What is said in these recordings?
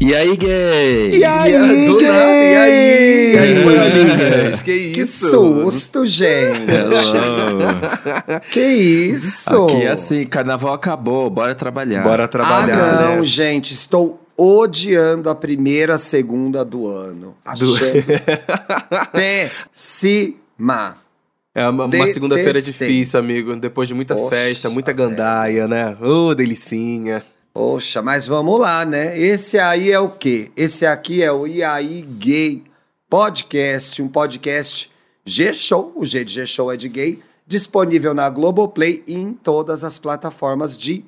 IAI Gay! IAI Gay! Que isso? Que susto, gente! Que isso? Aqui é assim, carnaval acabou, bora trabalhar. Bora trabalhar, ah, não, né? Gente, estou odiando a primeira segunda do ano. Achando péssima. É uma segunda-feira difícil, amigo. Depois de muita festa, muita gandaia, né? Ô, delicinha. Poxa, mas vamos lá, né? Esse aí é o quê? Esse aqui é o IAI Gay Podcast, um podcast G-Show, o G de G-Show é de gay, disponível na Globoplay e em todas as plataformas de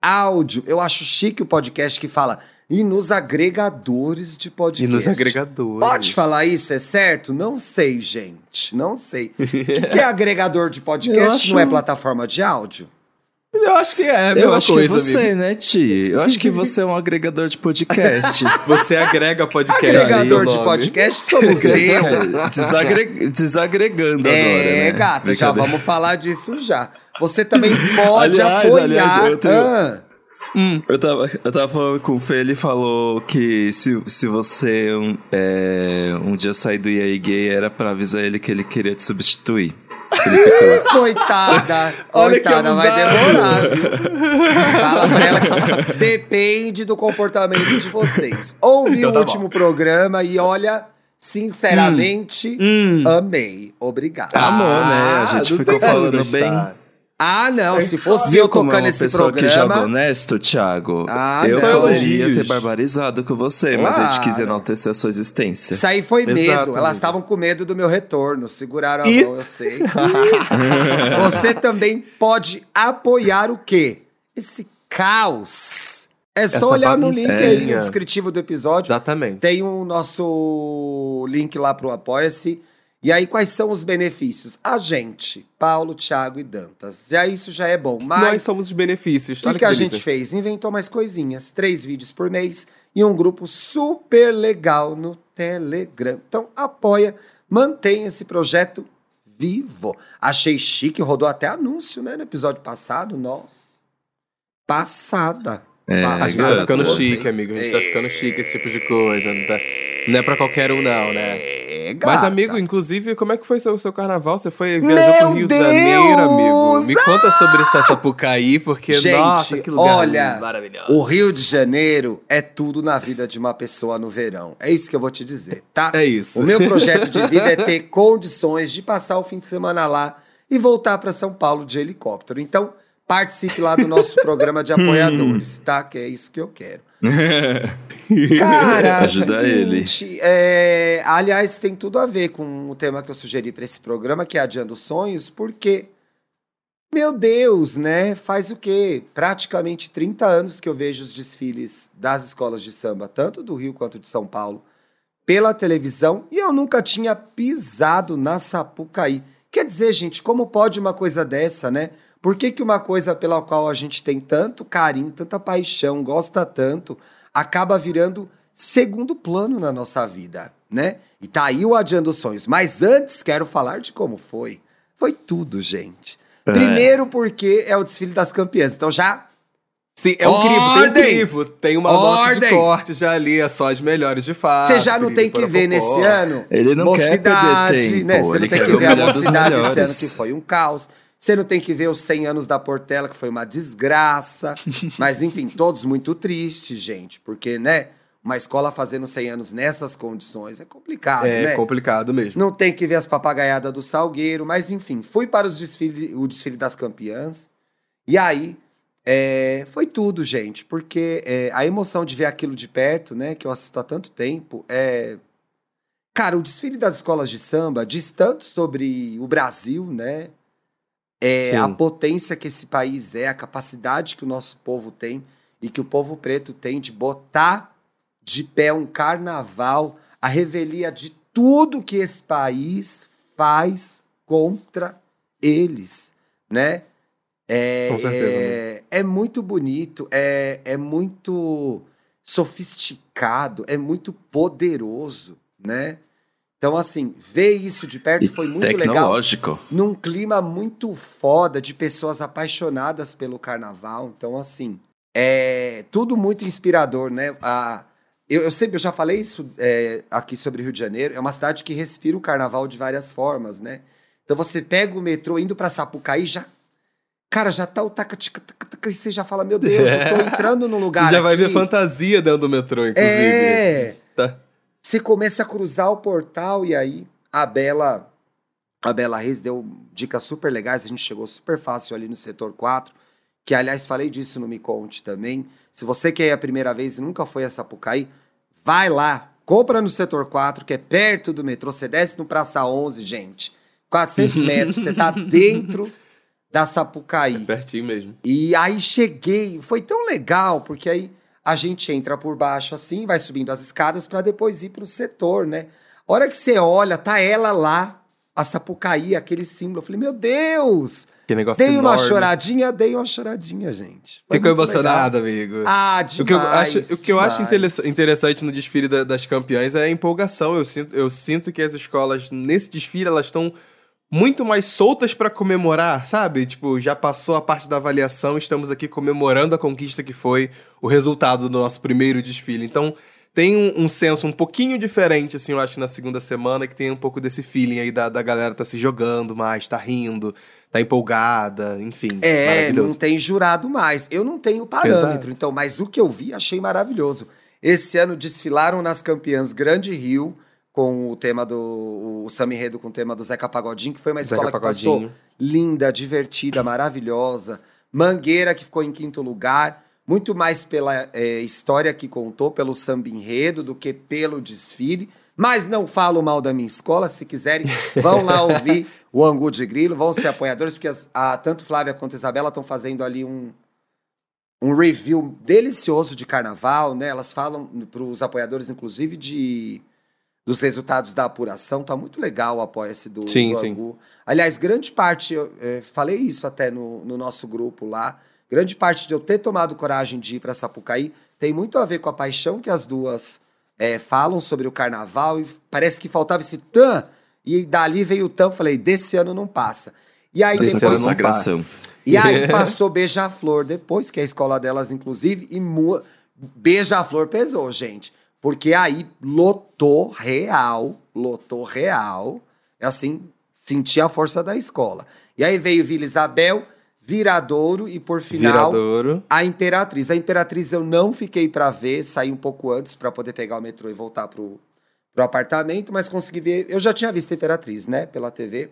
áudio. Eu acho chique o podcast que fala, e nos agregadores de podcast. E nos agregadores. Pode falar isso, é certo? Não sei, gente, não sei. O que é agregador de podcast? Não é plataforma de áudio? Eu acho que é a mesma coisa, que você, amigo. Né, Ti? Eu acho que você é um agregador de podcast. Você agrega podcast. Agregador de podcast somos eu. Desagregando agora, né? É, gata, já vamos falar disso já. Você também pode apoiar... Aliás, eu tenho... Eu tava falando com o Fê, ele falou que se você um dia sair do IAI Gay, era pra avisar ele que ele queria te substituir. Coitada, vai demorar. Fala pra ela que depende do comportamento de vocês. Ouvi então, tá o último programa e olha, sinceramente, amei. Obrigado. Amor, né? A gente ficou falando bem. Ah, não, se fosse eu tocando esse programa... Viu como é uma pessoa que joga honesto, Thiago? Ah, eu poderia ter barbarizado com você, claro. Mas a gente quis enaltecer a sua existência. Isso aí foi medo, elas estavam com medo do meu retorno, seguraram a mão, eu sei. Você também pode apoiar o quê? Esse caos. É só olhar no link aí, no descritivo do episódio. Exatamente. Tem o nosso link lá pro Apoia-se. E aí, quais são os benefícios? A gente, Paulo, Thiago e Dantas. Já isso já é bom, mas... Nós somos os benefícios. O que a gente fez? Inventou mais coisinhas. 3 vídeos por mês e um grupo super legal no Telegram. Então, apoia, mantém esse projeto vivo. Achei chique, rodou até anúncio, né? No episódio passado, nossa. Passada. A gente tá ficando chique, amigo. A gente tá ficando chique, esse tipo de coisa. Não é pra qualquer um, não, né? Gata. Mas, amigo, inclusive, como é que foi o seu carnaval? Você foi viajar pro Rio de Janeiro, amigo? Me conta sobre essa Sapucaí, porque, gente, nossa, que lugar maravilhoso. O Rio de Janeiro é tudo na vida de uma pessoa no verão. É isso que eu vou te dizer, tá? É isso. O meu projeto de vida é ter condições de passar o fim de semana lá e voltar pra São Paulo de helicóptero. Então, participe lá do nosso programa de apoiadores, tá? Que é isso que eu quero. Cara, ajuda ele. Aliás, tem tudo a ver com o tema que eu sugeri pra esse programa, que é Adiando Sonhos, porque, meu Deus, né? Faz o quê? Praticamente 30 anos que eu vejo os desfiles das escolas de samba, tanto do Rio quanto de São Paulo, pela televisão, e eu nunca tinha pisado na Sapucaí. Quer dizer, gente, como pode uma coisa dessa, né? Por que uma coisa pela qual a gente tem tanto carinho, tanta paixão, gosta tanto, acaba virando segundo plano na nossa vida, né? E tá aí o Adiando Sonhos. Mas antes, quero falar de como foi. Foi tudo, gente. Primeiro porque é o desfile das campeãs. Então já... Sim, é um crivo. Tem uma nota de corte já ali, é só as melhores de fato. Você já não tem que ver nesse ano. Ele não quer perder tempo, né? Você não tem que ver a mocidade esse ano, que foi um caos. Você não tem que ver os 100 anos da Portela, que foi uma desgraça. Mas, enfim, todos muito tristes, gente. Porque, né, uma escola fazendo 100 anos nessas condições é complicado, né? É complicado mesmo. Não tem que ver as papagaiadas do Salgueiro. Mas, enfim, fui para o desfile das campeãs. E aí, foi tudo, gente. Porque a emoção de ver aquilo de perto, né, que eu assisto há tanto tempo, Cara, o desfile das escolas de samba diz tanto sobre o Brasil, né? A potência que esse país é, a capacidade que o nosso povo tem e que o povo preto tem de botar de pé um carnaval, a revelia de tudo que esse país faz contra eles, né? Com certeza. É muito bonito, é muito sofisticado, é muito poderoso, né? Então, assim, ver isso de perto foi muito legal. Num clima muito foda de pessoas apaixonadas pelo carnaval. Então, assim, tudo muito inspirador, né? Eu já falei isso aqui sobre Rio de Janeiro, é uma cidade que respira o carnaval de várias formas, né? Então você pega o metrô indo pra Sapucaí, já... Cara, já tá o taca-tica-taca-taca e você já fala, meu Deus, eu tô entrando num lugar aqui. Você já vai ver fantasia dentro do metrô, inclusive. É! Tá. Você começa a cruzar o portal e aí a Bella Reis deu dicas super legais, a gente chegou super fácil ali no setor 4, que aliás, falei disso no Me Conte também. Se você quer ir a primeira vez e nunca foi a Sapucaí, vai lá, compra no setor 4, que é perto do metrô, você desce no Praça 11, gente, 400 metros, você tá dentro... da Sapucaí. É pertinho mesmo. E aí cheguei, foi tão legal, porque aí a gente entra por baixo assim, vai subindo as escadas pra depois ir pro setor, né? A hora que você olha, tá ela lá, a Sapucaí, aquele símbolo. Eu falei, meu Deus! Que negócio enorme. Dei uma choradinha, gente. Ficou emocionado, amigo. Ah, demais. O que eu acho interessante no desfile das campeãs é a empolgação. Eu sinto que as escolas, nesse desfile, elas estão... muito mais soltas pra comemorar, sabe? Tipo, já passou a parte da avaliação, estamos aqui comemorando a conquista que foi o resultado do nosso primeiro desfile. Então, tem um senso um pouquinho diferente, assim, eu acho, na segunda semana, que tem um pouco desse feeling aí da galera tá se jogando mais, tá rindo, tá empolgada, enfim. É, não tem jurado mais. Eu não tenho parâmetro, então, mas o que eu vi, achei maravilhoso. Esse ano desfilaram nas campeãs Grande Rio, com o tema do... o samba-enredo com o tema do Zeca Pagodinho, que foi uma escola que passou linda, divertida, maravilhosa. Mangueira, que ficou em quinto lugar. Muito mais pela história que contou, pelo samba-enredo, do que pelo desfile. Mas não falo mal da minha escola. Se quiserem, vão lá ouvir o Angu de Grilo. Vão ser apoiadores, porque tanto Flávia quanto a Isabela estão fazendo ali um review delicioso de carnaval, né? Elas falam para os apoiadores, inclusive, dos resultados da apuração, tá muito legal o apoia-se do Angu. Aliás, grande parte, eu falei isso até no nosso grupo lá, grande parte de eu ter tomado coragem de ir pra Sapucaí tem muito a ver com a paixão que as duas falam sobre o carnaval, e parece que faltava esse tan, e dali veio o tan, falei, desse ano não passa. E aí depois passou Beija-Flor depois, que é a escola delas, inclusive, e Beija-Flor pesou, gente. Porque aí lotou real, assim, senti a força da escola. E aí veio Vila Isabel, Viradouro e, por final, a Imperatriz. A Imperatriz eu não fiquei pra ver, saí um pouco antes pra poder pegar o metrô e voltar pro apartamento, mas consegui ver... Eu já tinha visto a Imperatriz, né, pela TV.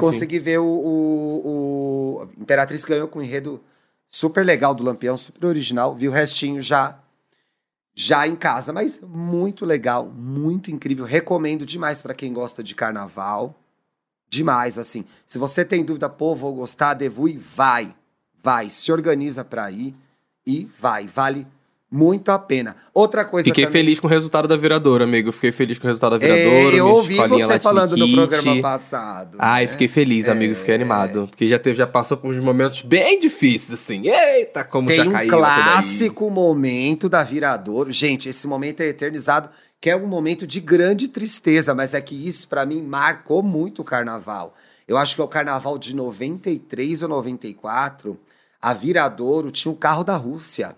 Consegui ver o... Imperatriz ganhou com um enredo super legal do Lampião, super original. Vi o restinho já em casa, mas muito legal, muito incrível. Recomendo demais pra quem gosta de carnaval. Demais, assim. Se você tem dúvida, pô, vou gostar, devo ir, vai. Se organiza pra ir e vai. Vale muito a pena. Outra coisa também... Fiquei feliz com o resultado da Viradouro, amigo. Eu ouvi você falando no programa passado. Ai, né? Fiquei feliz, amigo. Fiquei animado. Porque já passou por uns momentos bem difíceis, assim. Eita, como já caiu. Tem um clássico momento da Viradouro. Gente, esse momento é eternizado, que é um momento de grande tristeza. Mas é que isso, pra mim, marcou muito o carnaval. Eu acho que é o carnaval de 93 ou 94. A Viradouro tinha um carro da Rússia.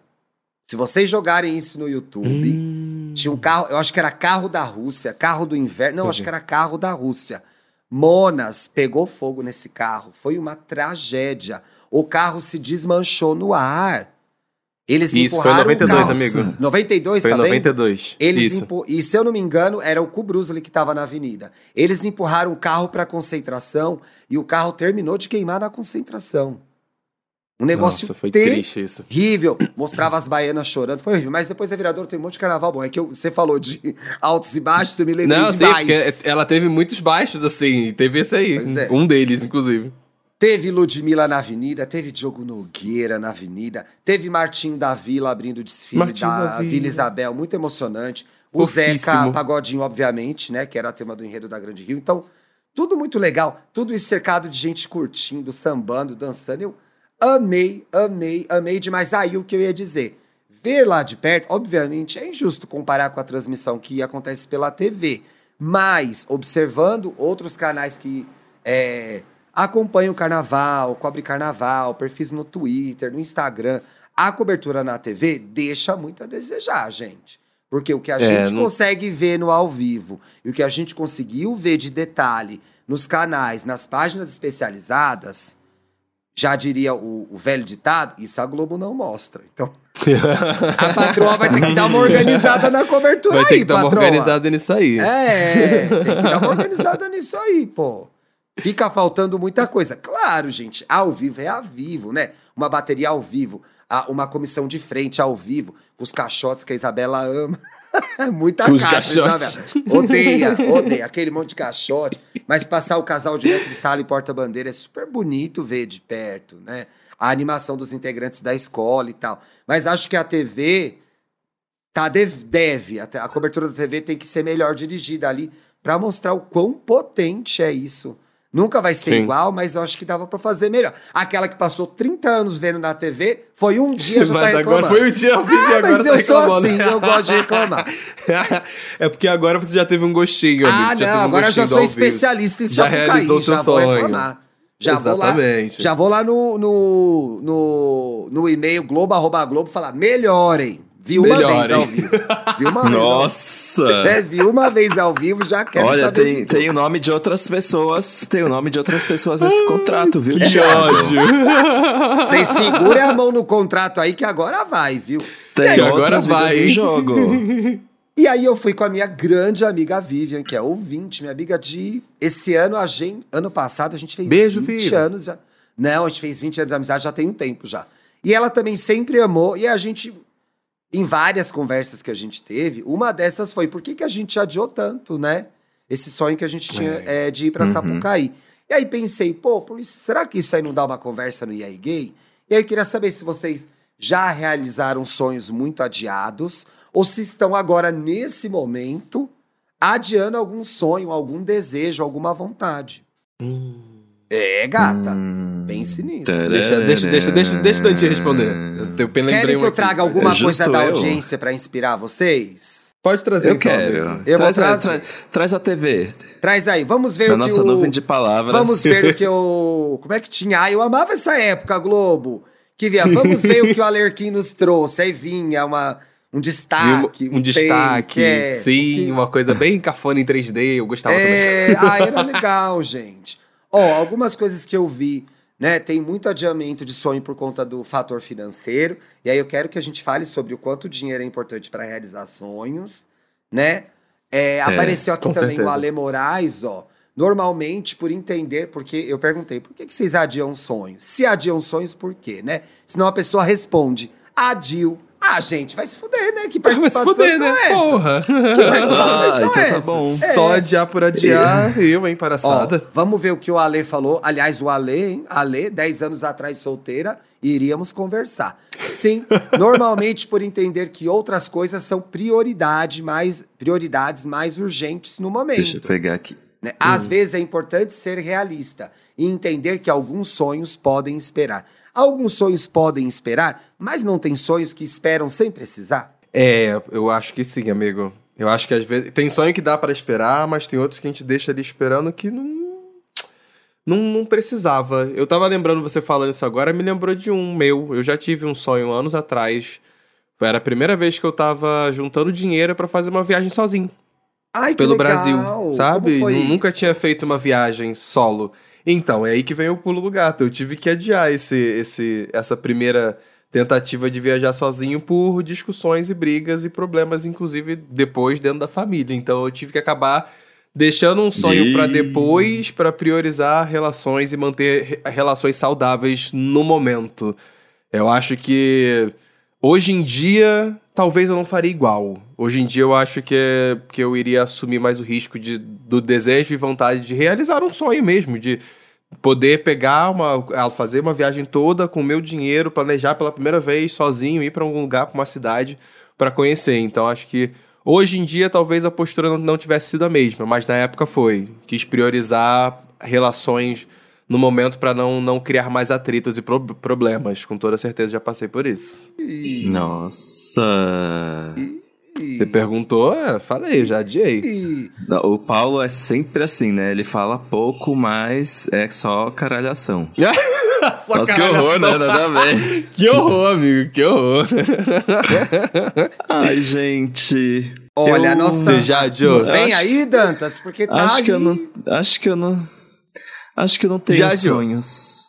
Se vocês jogarem isso no YouTube, tinha um carro, eu acho que era carro da Rússia, carro do inverno, não, acho que era carro da Rússia. Monas pegou fogo nesse carro, foi uma tragédia. O carro se desmanchou no ar. Eles empurraram o carro. Isso, foi em 92, amigo. 92 também? Foi em 92, isso. E se eu não me engano, era o Kubrusli que estava na avenida. Eles empurraram o carro para a concentração e o carro terminou de queimar na concentração. Um negócio terrível. Mostrava as baianas chorando. Foi horrível. Mas depois a Viradouro tem um monte de carnaval bom. É que você falou de altos e baixos, eu me lembrei de baixos. Ela teve muitos baixos, assim. Teve esse aí. Um deles, inclusive. Teve Ludmilla na avenida. Teve Diogo Nogueira na avenida. Teve Martinho da Vila abrindo o desfile da Vila Isabel. Muito emocionante. O Zeca Pagodinho, obviamente, né? Que era tema do enredo da Grande Rio. Então, tudo muito legal. Tudo isso cercado de gente curtindo, sambando, dançando. Amei demais. Aí o que eu ia dizer, ver lá de perto, obviamente é injusto comparar com a transmissão que acontece pela TV, mas observando outros canais que acompanham o carnaval, cobre carnaval, perfis no Twitter, no Instagram, a cobertura na TV deixa muito a desejar, gente. Porque o que a gente consegue ver no ao vivo e o que a gente conseguiu ver de detalhe nos canais, nas páginas especializadas, já diria o velho ditado, isso a Globo não mostra. Então, a patroa vai ter que dar uma organizada na cobertura aí, patroa. Vai ter que dar uma organizada nisso aí. É, tem que dar uma organizada nisso aí, pô. Fica faltando muita coisa. Claro, gente, ao vivo é ao vivo, né? Uma bateria ao vivo, uma comissão de frente ao vivo, com os caixotes que a Isabela ama. Muita caixa, odeia aquele monte de caixote. Mas passar o casal de mestre-sala e porta-bandeira é super bonito ver de perto, né? A animação dos integrantes da escola e tal. Mas acho que a TV deve. A cobertura da TV tem que ser melhor dirigida ali para mostrar o quão potente é isso. Nunca vai ser igual, mas eu acho que dava pra fazer melhor. Aquela que passou 30 anos vendo na TV, foi um dia já tá reclamando. Agora foi um dia, mas eu sou assim, eu gosto de reclamar. É porque agora você já teve um gostinho, amigo. Ah, não, agora eu já sou especialista em Sapucaí. Já realizou seu sonho. Exatamente. Já vou lá no e-mail globo@globo falar, melhorem. Vi uma vez ao vivo. Nossa! É, vi uma vez ao vivo, já quero saber. Olha, tem o nome de outras pessoas, nesse contrato, viu? Que ódio! Vocês segurem a mão no contrato aí que agora vai, viu? Tem agora vai em jogo. E aí eu fui com a minha grande amiga Vivian, que é ouvinte, minha amiga de... Esse ano, ano passado, a gente fez 20 anos já. Não, a gente fez 20 anos de amizade, já tem um tempo já. E ela também sempre amou, e a gente... Em várias conversas que a gente teve, uma dessas foi, por que a gente adiou tanto, né? Esse sonho que a gente tinha de ir pra Sapucaí. E aí pensei, será que isso aí não dá uma conversa no IAI Gay? E aí eu queria saber se vocês já realizaram sonhos muito adiados, ou se estão agora, nesse momento, adiando algum sonho, algum desejo, alguma vontade. É, gata. Pense nisso. Deixa o Dantinho responder. Querem que eu traga alguma coisa da audiência pra inspirar vocês? Pode trazer. Eu quero. Eu vou trazer. Traz a TV. Traz aí. Vamos ver o que nossa nuvem de palavras. Vamos ver o que eu... Como é que tinha? Ah, eu amava essa época, Globo. Que via. Vamos ver o que o Alerquim nos trouxe. Aí vinha um destaque. Uma coisa bem cafona em 3D. Eu gostava também. Era legal, gente. Algumas coisas que eu vi, né? Tem muito adiamento de sonho por conta do fator financeiro. E aí eu quero que a gente fale sobre o quanto o dinheiro é importante para realizar sonhos, né? Apareceu aqui também certeza. O Ale Moraes, Normalmente, por entender, porque eu perguntei, por que vocês adiam sonhos? Se adiam sonhos, por quê, né? Senão a pessoa responde, adio. Ah, gente, vai se fuder, né? Que participações são essas? Porra! Que participações são essas? Tá bom. Só adiar por adiar, eu, hein, paraçada. Vamos ver o que o Ale falou. Aliás, o Ale, hein? Ale, 10 anos atrás, solteira, iríamos conversar. Sim, normalmente por entender que outras coisas são prioridades mais urgentes no momento. Deixa eu pegar aqui. Né? Às vezes é importante ser realista e entender que alguns sonhos podem esperar. Alguns sonhos podem esperar, mas não tem sonhos que esperam sem precisar? É, eu acho que sim, amigo. Eu acho que às vezes... Tem sonho que dá pra esperar, mas tem outros que a gente deixa ali esperando que não precisava. Eu tava lembrando, você falando isso agora, me lembrou de um meu. Eu já tive um sonho anos atrás. Era a primeira vez que eu tava juntando dinheiro pra fazer uma viagem sozinho. Ai, pelo que legal. Brasil, sabe? Nunca tinha feito uma viagem solo. Então, é aí que vem o pulo do gato. Eu tive que adiar essa primeira tentativa de viajar sozinho por discussões e brigas e problemas, inclusive, depois dentro da família. Então, eu tive que acabar deixando um sonho pra depois, pra priorizar relações e manter relações saudáveis no momento. Eu acho que hoje em dia, talvez eu não faria igual. Hoje em dia, eu acho que eu iria assumir mais o risco do desejo e vontade de realizar um sonho mesmo, de poder fazer uma viagem toda com o meu dinheiro, planejar pela primeira vez sozinho, ir para algum lugar, para uma cidade, para conhecer. Então, acho que hoje em dia, talvez a postura não tivesse sido a mesma, mas na época foi. Quis priorizar relações no momento para não criar mais atritos e problemas. Com toda certeza, já passei por isso. Nossa... Você perguntou, falei, já adiei. Não, o Paulo é sempre assim, né? Ele fala pouco, mas é só caralhação. Nossa, que horror, né? Nada a ver. Que horror, amigo, que horror. Ai, gente. Olha, a nossa... Vem aí, Dantas, porque tá acho aí. Que eu não, acho que eu não tenho sonhos.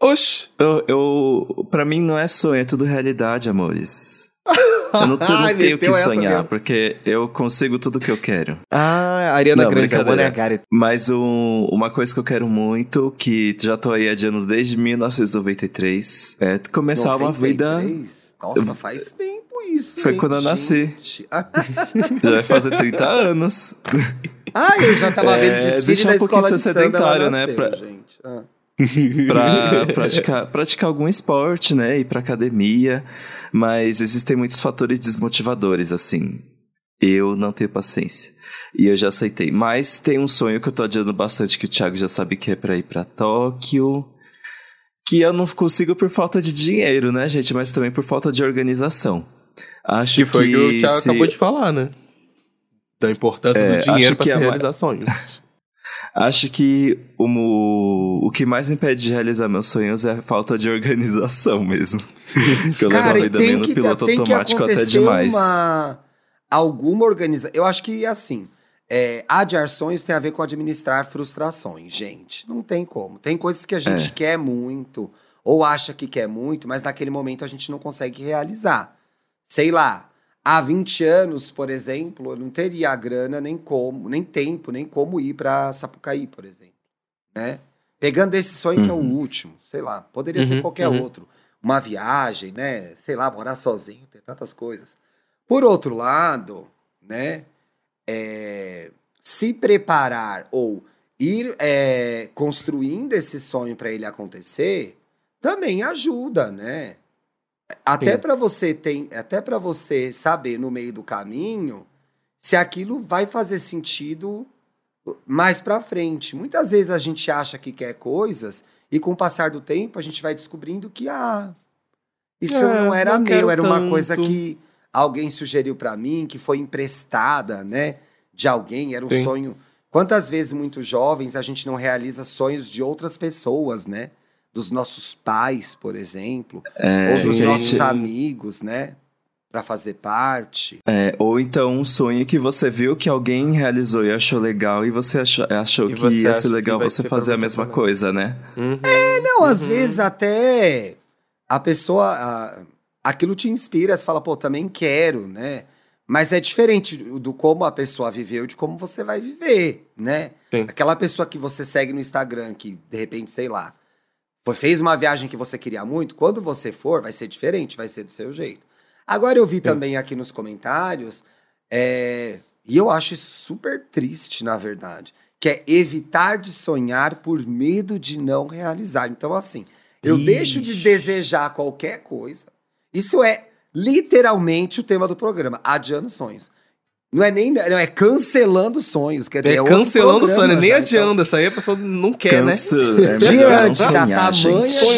Oxe! Pra mim não é sonho, é tudo realidade, amores. Eu não, não tenho que sonhar, porque eu consigo tudo que eu quero. Ah, a Ariana Grande, a Gareth. Mas uma coisa que eu quero muito, que já tô aí adiando desde 1993, é começar 93? Uma vida... Nossa, faz tempo isso, Foi hein, quando eu nasci. Já vai fazer 30 anos. Ah, eu já tava vendo desfile da escola de samba, né, pra... gente. Ah. Pra praticar algum esporte, né? Ir pra academia. Mas existem muitos fatores desmotivadores, assim. Eu não tenho paciência. E eu já aceitei. Mas tem um sonho que eu tô adiando bastante, que o Thiago já sabe que é pra ir pra Tóquio. Que eu não consigo por falta de dinheiro, né, gente? Mas também por falta de organização. Acho que foi o que o Thiago acabou de falar, né? Da importância do dinheiro pra se realizar sonhos. Acho que o que mais me impede de realizar meus sonhos é a falta de organização mesmo. Porque eu levo a vida meio no piloto automático até demais. Alguma organização. Eu acho que, assim, adiar sonhos tem a ver com administrar frustrações, gente. Não tem como. Tem coisas que a gente quer muito, ou acha que quer muito, mas naquele momento a gente não consegue realizar. Sei lá. Há 20 anos, por exemplo, eu não teria a grana, nem tempo, nem como ir pra Sapucaí, por exemplo, né? Pegando esse sonho que é o último, sei lá, poderia ser qualquer outro. Uma viagem, né? Sei lá, morar sozinho, tem tantas coisas. Por outro lado, né? Se preparar ou ir construindo esse sonho para ele acontecer, também ajuda, né? Até para você saber no meio do caminho se aquilo vai fazer sentido mais para frente. Muitas vezes a gente acha que quer coisas e com o passar do tempo a gente vai descobrindo que isso não era meu, era uma coisa que alguém sugeriu para mim, que foi emprestada, né, de alguém, era um sonho. Quantas vezes muito jovens a gente não realiza sonhos de outras pessoas, né? Dos nossos pais, por exemplo, ou dos nossos amigos, né? Pra fazer parte. Ou então um sonho que você viu que alguém realizou e achou legal e você achou que ia ser legal você fazer a mesma coisa, né? Às vezes até a pessoa... aquilo te inspira, você fala, pô, também quero, né? Mas é diferente do como a pessoa viveu, de como você vai viver, né? Sim. Aquela pessoa que você segue no Instagram, que de repente, sei lá, fez uma viagem que você queria muito, quando você for, vai ser diferente, vai ser do seu jeito. Agora eu vi também aqui nos comentários, e eu acho isso super triste, na verdade, que é evitar de sonhar por medo de não realizar. Então, assim, eu deixo de desejar qualquer coisa. Isso é literalmente o tema do programa, adiando sonhos. Não é nem... Não, é cancelando sonhos. Quer dizer, é cancelando sonhos, nem adiando. Então. Essa aí a pessoa não quer, né? Diante da tamanha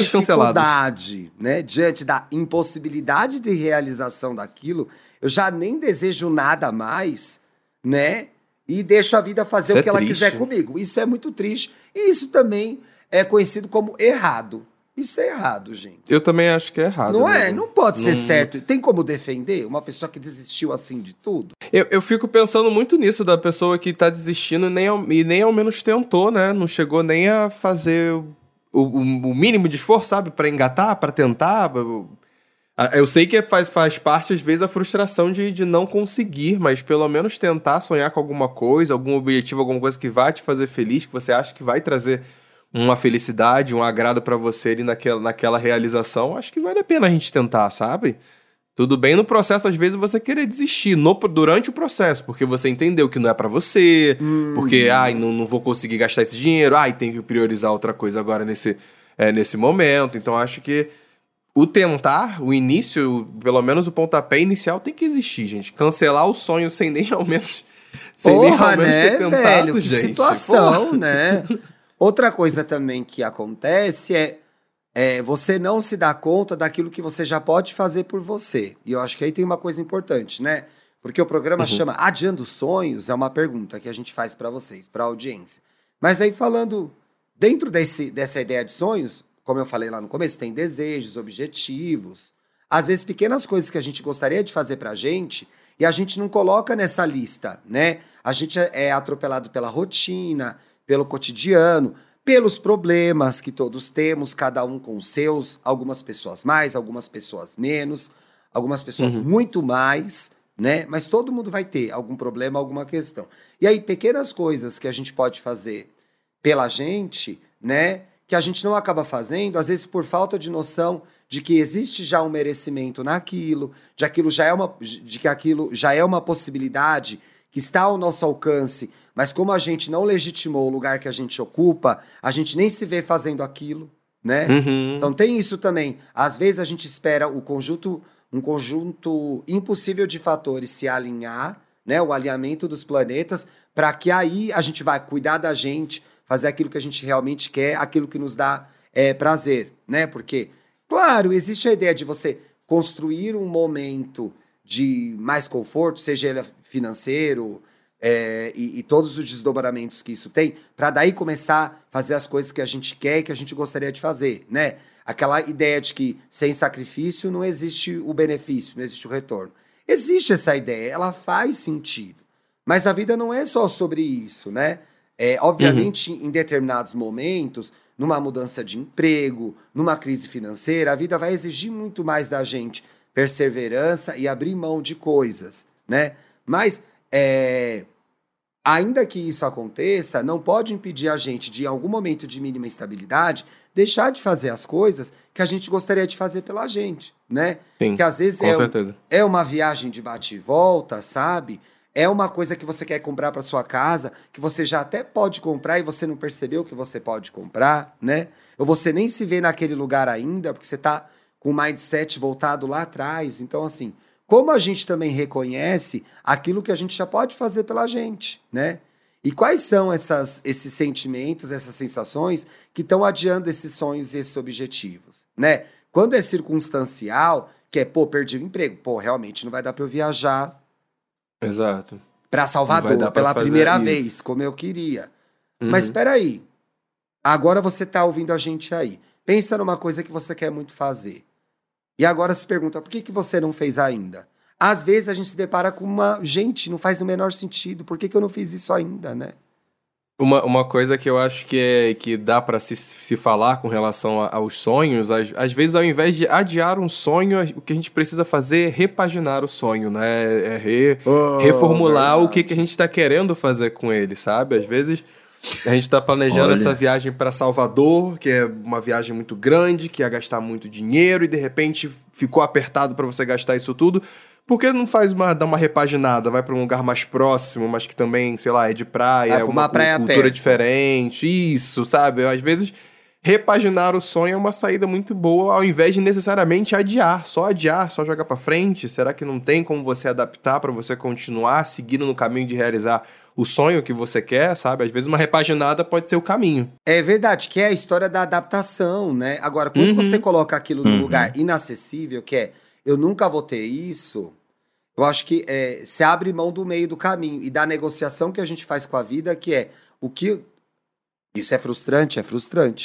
dificuldade, né? Diante da impossibilidade de realização daquilo, eu já nem desejo nada mais, né? E deixo a vida fazer o que ela quiser comigo. Isso é muito triste. E isso também é conhecido como errado. Isso é errado, gente. Eu também acho que é errado. Não é? Não pode ser certo. Tem como defender uma pessoa que desistiu assim de tudo? Eu fico pensando muito nisso, da pessoa que tá desistindo e nem ao menos tentou, né? Não chegou nem a fazer o mínimo de esforço, sabe? Pra engatar, pra tentar. Eu sei que faz parte, às vezes, a frustração de não conseguir, mas pelo menos tentar sonhar com alguma coisa, algum objetivo, alguma coisa que vai te fazer feliz, que você acha que vai trazer uma felicidade, um agrado pra você ali naquela realização, acho que vale a pena a gente tentar, sabe? Tudo bem no processo, às vezes, você querer desistir durante o processo, porque você entendeu que não é pra você, porque, não vou conseguir gastar esse dinheiro, tenho que priorizar outra coisa agora nesse momento. Então, acho que o tentar, o início, pelo menos o pontapé inicial, tem que existir, gente. Cancelar o sonho sem nem ao menos... Porra, né, ter tentado, velho? Que gente. Situação, porra. Né? Outra coisa também que acontece é você não se dar conta daquilo que você já pode fazer por você. E eu acho que aí tem uma coisa importante, né? Porque o programa chama Adiando Sonhos, é uma pergunta que a gente faz pra vocês, pra audiência. Mas aí falando dentro dessa ideia de sonhos, Como eu falei lá no começo, tem desejos, objetivos. Às vezes, pequenas coisas que a gente gostaria de fazer pra gente e a gente não coloca nessa lista, né? A gente é atropelado pela rotina, pelo cotidiano, pelos problemas que todos temos, cada um com os seus. Algumas pessoas mais, algumas pessoas menos, algumas pessoas muito mais, né? Mas todo mundo vai ter algum problema, alguma questão. E aí, pequenas coisas que a gente pode fazer pela gente, né? Que a gente não acaba fazendo, às vezes por falta de noção de que existe já um merecimento naquilo, de que aquilo já é uma possibilidade que está ao nosso alcance, mas como a gente não legitimou o lugar que a gente ocupa, a gente nem se vê fazendo aquilo, né? Então tem isso também. Às vezes a gente espera um conjunto impossível de fatores se alinhar, né? O alinhamento dos planetas, para que aí a gente vai cuidar da gente, fazer aquilo que a gente realmente quer, aquilo que nos dá prazer, né? Porque, claro, existe a ideia de você construir um momento de mais conforto, seja ele financeiro e todos os desdobramentos que isso tem, para daí começar a fazer as coisas que a gente quer e que a gente gostaria de fazer, né? Aquela ideia de que sem sacrifício não existe o benefício, não existe o retorno. Existe essa ideia, ela faz sentido. Mas a vida não é só sobre isso, né? Obviamente, em determinados momentos, numa mudança de emprego, numa crise financeira, a vida vai exigir muito mais da gente perseverança e abrir mão de coisas, né? Mas, ainda que isso aconteça, não pode impedir a gente de, em algum momento de mínima estabilidade, deixar de fazer as coisas que a gente gostaria de fazer pela gente, né? Sim, que às vezes é uma viagem de bate e volta, sabe? É uma coisa que você quer comprar para sua casa, que você já até pode comprar e você não percebeu que você pode comprar, né? Ou você nem se vê naquele lugar ainda, porque você tá com o mindset voltado lá atrás. Então, assim, como a gente também reconhece aquilo que a gente já pode fazer pela gente, né? E quais são esses sentimentos, essas sensações que estão adiando esses sonhos e esses objetivos, né? Quando é circunstancial, que é, perdi o emprego. Realmente não vai dar para eu viajar. Exato. Pra Salvador, pela primeira vez, como eu queria. Mas peraí, agora você tá ouvindo a gente aí. Pensa numa coisa que você quer muito fazer. E agora se pergunta, por que você não fez ainda? Às vezes a gente se depara com gente, não faz o menor sentido, por que eu não fiz isso ainda, né? Uma coisa que eu acho que dá pra se falar com relação aos sonhos, às vezes, ao invés de adiar um sonho, o que a gente precisa fazer é repaginar o sonho, né? Reformular verdade. O que a gente tá querendo fazer com ele, sabe? Às vezes, a gente tá planejando essa viagem pra Salvador, que é uma viagem muito grande, que ia gastar muito dinheiro, e de repente ficou apertado pra você gastar isso tudo. Por que não faz dá uma repaginada? Vai pra um lugar mais próximo, mas que também, sei lá, é de praia, é uma praia cultura perto. Diferente. Isso, sabe? Às vezes, repaginar o sonho é uma saída muito boa, ao invés de necessariamente adiar, só jogar pra frente. Será que não tem como você adaptar pra você continuar seguindo no caminho de realizar o sonho que você quer, sabe? Às vezes, uma repaginada pode ser o caminho. É verdade, que é a história da adaptação, né? Agora, quando você coloca aquilo num lugar inacessível, que é eu nunca vou ter isso, eu acho que se abre mão do meio do caminho e da negociação que a gente faz com a vida, que é o que... Isso é frustrante,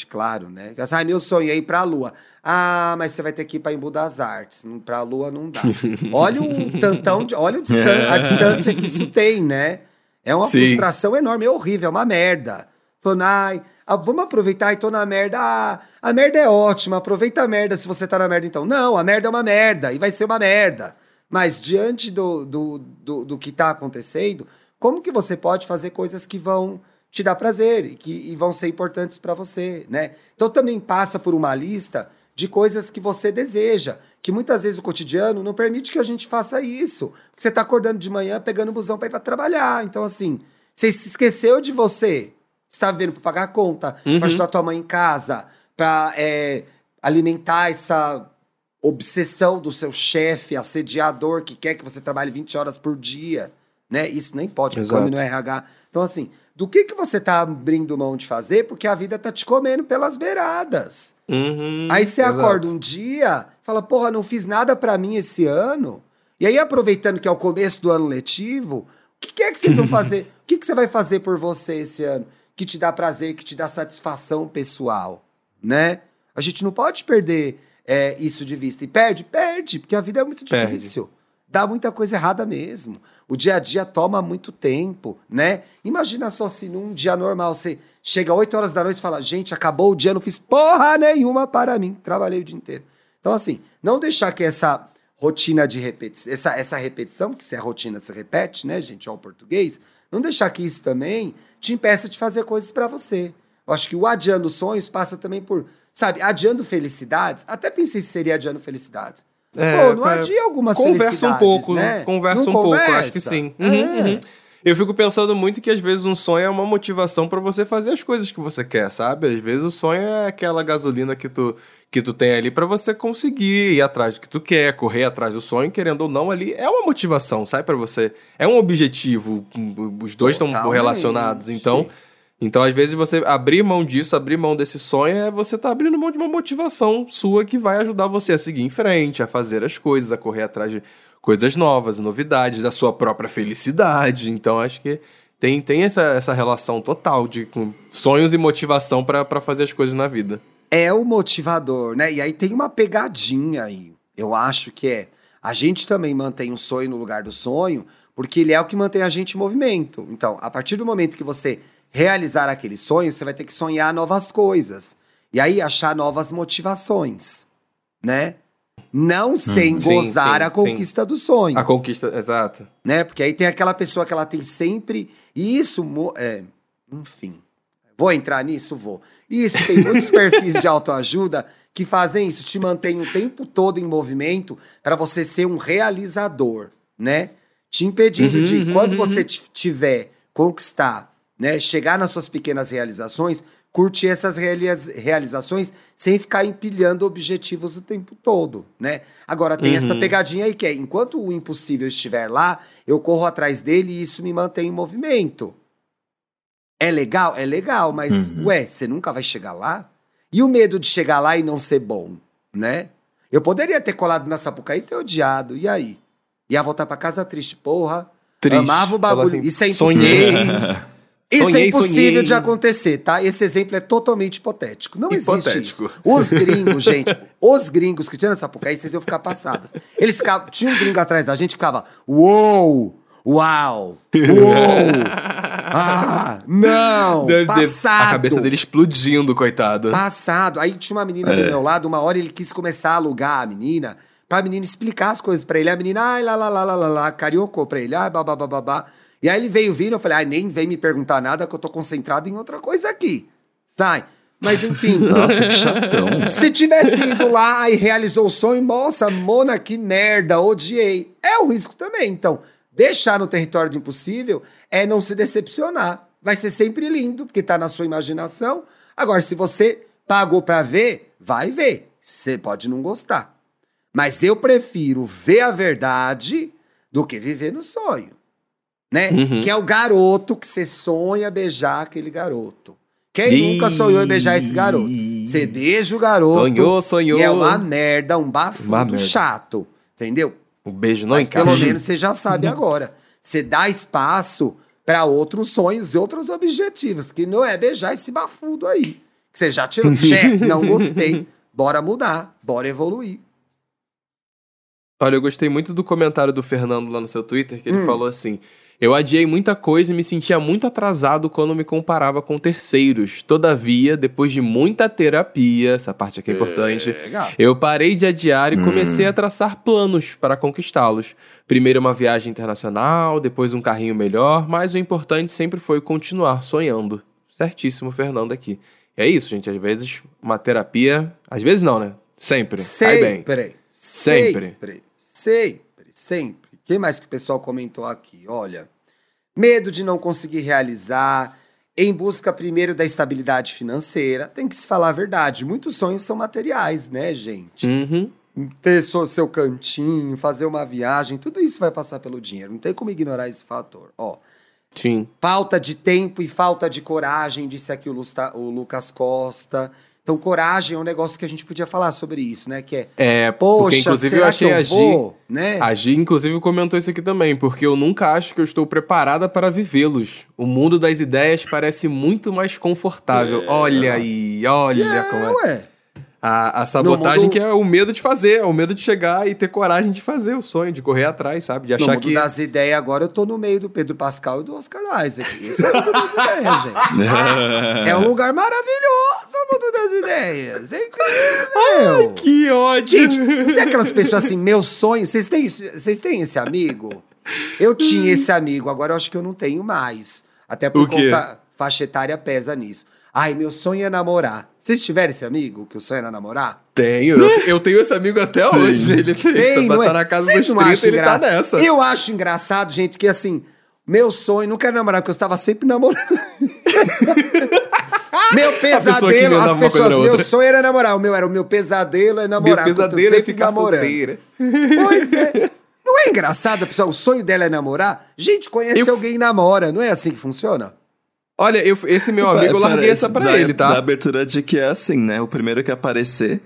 claro, né? Ah, meu sonho é ir pra Lua. Ah, mas você vai ter que ir pra Embu das Artes. Pra Lua não dá. Olha o tantão, olha a distância que isso tem, né? É uma frustração enorme, é horrível, é uma merda. Falando, vamos aproveitar e tô na merda. Ah, a merda é ótima, aproveita a merda se você tá na merda então. Não, a merda é uma merda e vai ser uma merda. Mas diante do que tá acontecendo, como que você pode fazer coisas que vão te dar prazer e vão ser importantes pra você, né? Então também passa por uma lista de coisas que você deseja, que muitas vezes o cotidiano não permite que a gente faça isso. Porque você tá acordando de manhã, pegando o busão pra ir pra trabalhar. Então assim, você se esqueceu de você. Você tá vivendo pra pagar a conta, pra ajudar tua mãe em casa, pra alimentar essa obsessão do seu chefe assediador que quer que você trabalhe 20 horas por dia, né? Isso nem pode, come no RH. Então, assim, do que você tá abrindo mão de fazer? Porque a vida tá te comendo pelas beiradas. Aí você acorda um dia, fala, não fiz nada pra mim esse ano. E aí, aproveitando que é o começo do ano letivo, o que é que vocês vão fazer? O que você vai fazer por você esse ano? Que te dá prazer, que te dá satisfação pessoal, né? A gente não pode perder isso de vista. E perde, porque a vida é muito difícil. Dá muita coisa errada mesmo. O dia a dia toma muito tempo, né? Imagina só se num dia normal você chega 8 horas da noite e fala, gente, acabou o dia, não fiz porra nenhuma para mim. Trabalhei o dia inteiro. Então, assim, não deixar que essa rotina de repetição, essa repetição, que se é rotina se repete, né, gente, ó, o português, não deixar que isso também te impeça de fazer coisas para você. Eu acho que o adiando sonhos passa também por, sabe, adiando felicidades. Até pensei se seria adiando felicidades. Pô, não adia algumas felicidades, um pouco, né? Conversa um pouco, acho que sim. Uhum. Eu fico pensando muito que às vezes um sonho é uma motivação pra você fazer as coisas que você quer, sabe? Às vezes o sonho é aquela gasolina que tu tem ali pra você conseguir ir atrás do que tu quer, correr atrás do sonho, querendo ou não, ali é uma motivação, sabe? Pra você, é um objetivo, os dois estão relacionados, então às vezes você abrir mão disso, abrir mão desse sonho, você tá abrindo mão de uma motivação sua que vai ajudar você a seguir em frente, a fazer as coisas, a correr atrás de coisas novas, novidades, da sua própria felicidade. Então, acho que tem essa relação total com sonhos e motivação para fazer as coisas na vida. É o motivador, né? E aí tem uma pegadinha aí. Eu acho que a gente também mantém um sonho no lugar do sonho, porque ele é o que mantém a gente em movimento. Então, a partir do momento que você realizar aquele sonho, você vai ter que sonhar novas coisas. E aí, achar novas motivações, né? Não sem gozar a conquista do sonho. A conquista, exato. Né? Porque aí tem aquela pessoa que ela tem sempre... E isso... Enfim. Vou entrar nisso? Vou. Isso, tem muitos perfis de autoajuda que fazem isso. Te mantém o tempo todo em movimento para você ser um realizador, né? Te impedindo de... Quando você tiver, conquistar, né? Chegar nas suas pequenas realizações... Curtir essas realizações sem ficar empilhando objetivos o tempo todo, né? Agora, tem essa pegadinha aí que é, enquanto o impossível estiver lá, eu corro atrás dele e isso me mantém em movimento. É legal? É legal, mas, você nunca vai chegar lá? E o medo de chegar lá e não ser bom, né? Eu poderia ter colado na Sapucaí e ter odiado, e aí? Ia voltar pra casa triste, porra. Triste. Amava o bagulho, assim, isso é impossível. Isso é impossível de acontecer, tá? Esse exemplo é totalmente hipotético. Não existe isso. Os gringos, gente, que tinham essa porcaria, vocês iam ficar passados. Eles ficavam... Tinha um gringo atrás da gente que ficava... Uou! Uau! Uou! Ah! Não! Passado! A cabeça dele explodindo, coitado. Passado. Aí tinha uma menina do meu lado, uma hora ele quis começar a alugar a menina, pra menina explicar as coisas pra ele. A menina, ai, lá, cariocou pra ele, ai, babá. E aí ele veio, eu falei, nem vem me perguntar nada que eu tô concentrado em outra coisa aqui. Sai. Mas enfim. Nossa, que chatão. Se tivesse ido lá e realizou o sonho, nossa, Mona, que merda, odiei. É um risco também. Então, deixar no território do impossível é não se decepcionar. Vai ser sempre lindo, porque tá na sua imaginação. Agora, se você pagou pra ver, vai ver. Você pode não gostar. Mas eu prefiro ver a verdade do que viver no sonho. Né? Que é o garoto que você sonha beijar aquele garoto. Quem nunca sonhou em beijar esse garoto? Você beija o garoto. Sonhou. E é uma merda, um bafudo chato. Entendeu? O beijo não encaixa. Mas pelo menos você já sabe agora. Você dá espaço pra outros sonhos e outros objetivos, que não é beijar esse bafudo aí. Que você já tirou. Check, não gostei. Bora mudar, bora evoluir. Olha, eu gostei muito do comentário do Fernando lá no seu Twitter, que ele falou assim... Eu adiei muita coisa e me sentia muito atrasado quando me comparava com terceiros. Todavia, depois de muita terapia, essa parte aqui é importante, eu parei de adiar e comecei a traçar planos para conquistá-los. Primeiro uma viagem internacional, depois um carrinho melhor, mas o importante sempre foi continuar sonhando. Certíssimo, Fernando, aqui. E é isso, gente. Às vezes, uma terapia... Às vezes não, né? Sempre. Sempre. O que mais que o pessoal comentou aqui? Olha, medo de não conseguir realizar, em busca primeiro da estabilidade financeira. Tem que se falar a verdade. Muitos sonhos são materiais, né, gente? Ter seu cantinho, fazer uma viagem, tudo isso vai passar pelo dinheiro. Não tem como ignorar esse fator. Ó, sim. Falta de tempo e falta de coragem, disse aqui o Lucas Costa. Então, coragem é um negócio que a gente podia falar sobre isso, né? Que poxa, porque, inclusive, será eu achei que eu vou, né? A Gi, inclusive, comentou isso aqui também. Porque eu nunca acho que eu estou preparada para vivê-los. O mundo das ideias parece muito mais confortável. Olha aí, olha como é. A sabotagem mundo... que é o medo de fazer, é o medo de chegar e ter coragem de fazer o sonho, de correr atrás, sabe? De achar no mundo que... das ideias, agora eu tô no meio do Pedro Pascal e do Oscar Isaac. Isso é o mundo das ideias, gente. É um lugar maravilhoso, o mundo das ideias. É incrível. Ai, que ódio. Gente, não tem aquelas pessoas assim, meu sonho... Vocês têm esse amigo? Eu tinha esse amigo, agora eu acho que eu não tenho mais. Até por conta... Faixa etária pesa nisso. Ai, meu sonho é namorar. Vocês tiveram esse amigo que o sonho era namorar? Tenho. Eu tenho esse amigo até hoje. Ele tem, tá na casa dos 30, ele tá nessa. Eu acho engraçado, gente, que assim, meu sonho, não quero namorar, porque eu estava sempre namorando. Meu pesadelo, as pessoas, meu sonho era namorar. O meu pesadelo é namorar. Meu pesadelo é ficar solteira. Pois é. Não é engraçado, pessoal? O sonho dela é namorar? Gente, conhece alguém e namora. Não é assim que funciona? Olha, esse meu amigo, eu larguei essa pra ele, tá? Da abertura de que é assim, né? O primeiro que aparecer...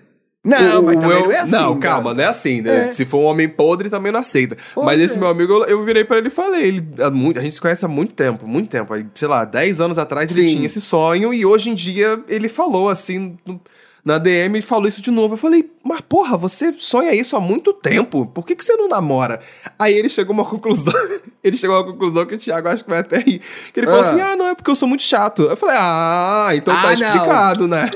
Não, mas também não é assim. Não, calma, cara. Não é assim, né? É. Se for um homem podre, também não aceita. Pode mas ser. Esse meu amigo, eu virei pra ele e falei. A gente se conhece há muito tempo. Sei lá, 10 anos atrás ele tinha esse sonho e hoje em dia ele falou assim... Na DM e falou isso de novo. Eu falei, mas porra, você sonha isso há muito tempo. Por que você não namora? Aí ele chegou a uma conclusão. Ele chegou a uma conclusão que o Thiago acho que vai até rir. Que ele falou assim, não, é porque eu sou muito chato. Eu falei, então tá explicado, né?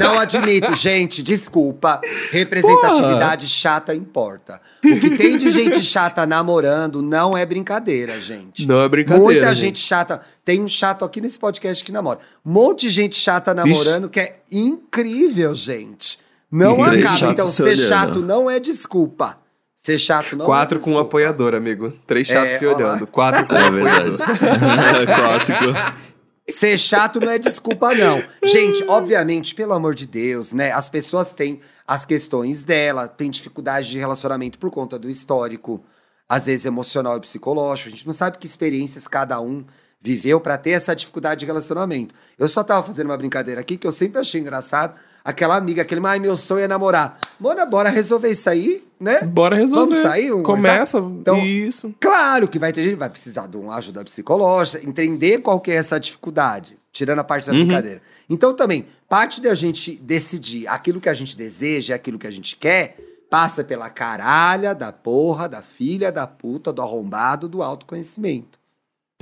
Não admito. Gente, desculpa. Representatividade chata importa. O que tem de gente chata namorando não é brincadeira, gente. Não é brincadeira, Muita gente chata... Tem um chato aqui nesse podcast que namora. Um monte de gente chata namorando, que é incrível, gente. Não acaba. Então, ser chato não é desculpa. Ser chato não é desculpa. 4 com um apoiador, amigo. 3 chatos se olhando. 4 com um apoiador. Ser chato não é desculpa, não. Gente, obviamente, pelo amor de Deus, né? As pessoas têm as questões dela, têm dificuldade de relacionamento por conta do histórico, às vezes emocional e psicológico. A gente não sabe que experiências cada um viveu pra ter essa dificuldade de relacionamento. Eu só tava fazendo uma brincadeira aqui, que eu sempre achei engraçado, aquela amiga, aquele, meu sonho é namorar. Mona, bora resolver isso aí, né? Bora resolver. Vamos sair? Vamos conversa, então, isso. Claro que vai ter gente que vai precisar de uma ajuda psicológica, entender qual que é essa dificuldade, tirando a parte da brincadeira. Então também, parte da gente decidir aquilo que a gente deseja, aquilo que a gente quer, passa pela caralha da porra, da filha da puta, do arrombado, do autoconhecimento.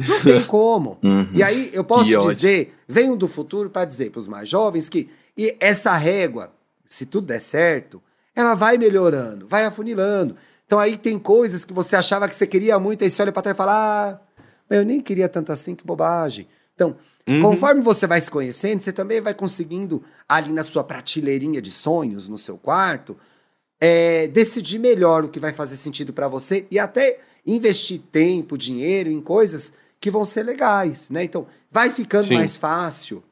Não tem como. E aí eu posso dizer, venho do futuro para dizer para os mais jovens que e essa régua, se tudo der certo, ela vai melhorando, vai afunilando. Então aí tem coisas que você achava que você queria muito, aí você olha para trás e fala, eu nem queria tanto assim, que bobagem. Então, conforme você vai se conhecendo, você também vai conseguindo, ali na sua prateleirinha de sonhos, no seu quarto, decidir melhor o que vai fazer sentido para você e até investir tempo, dinheiro em coisas que vão ser legais, né? Então, vai ficando mais fácil,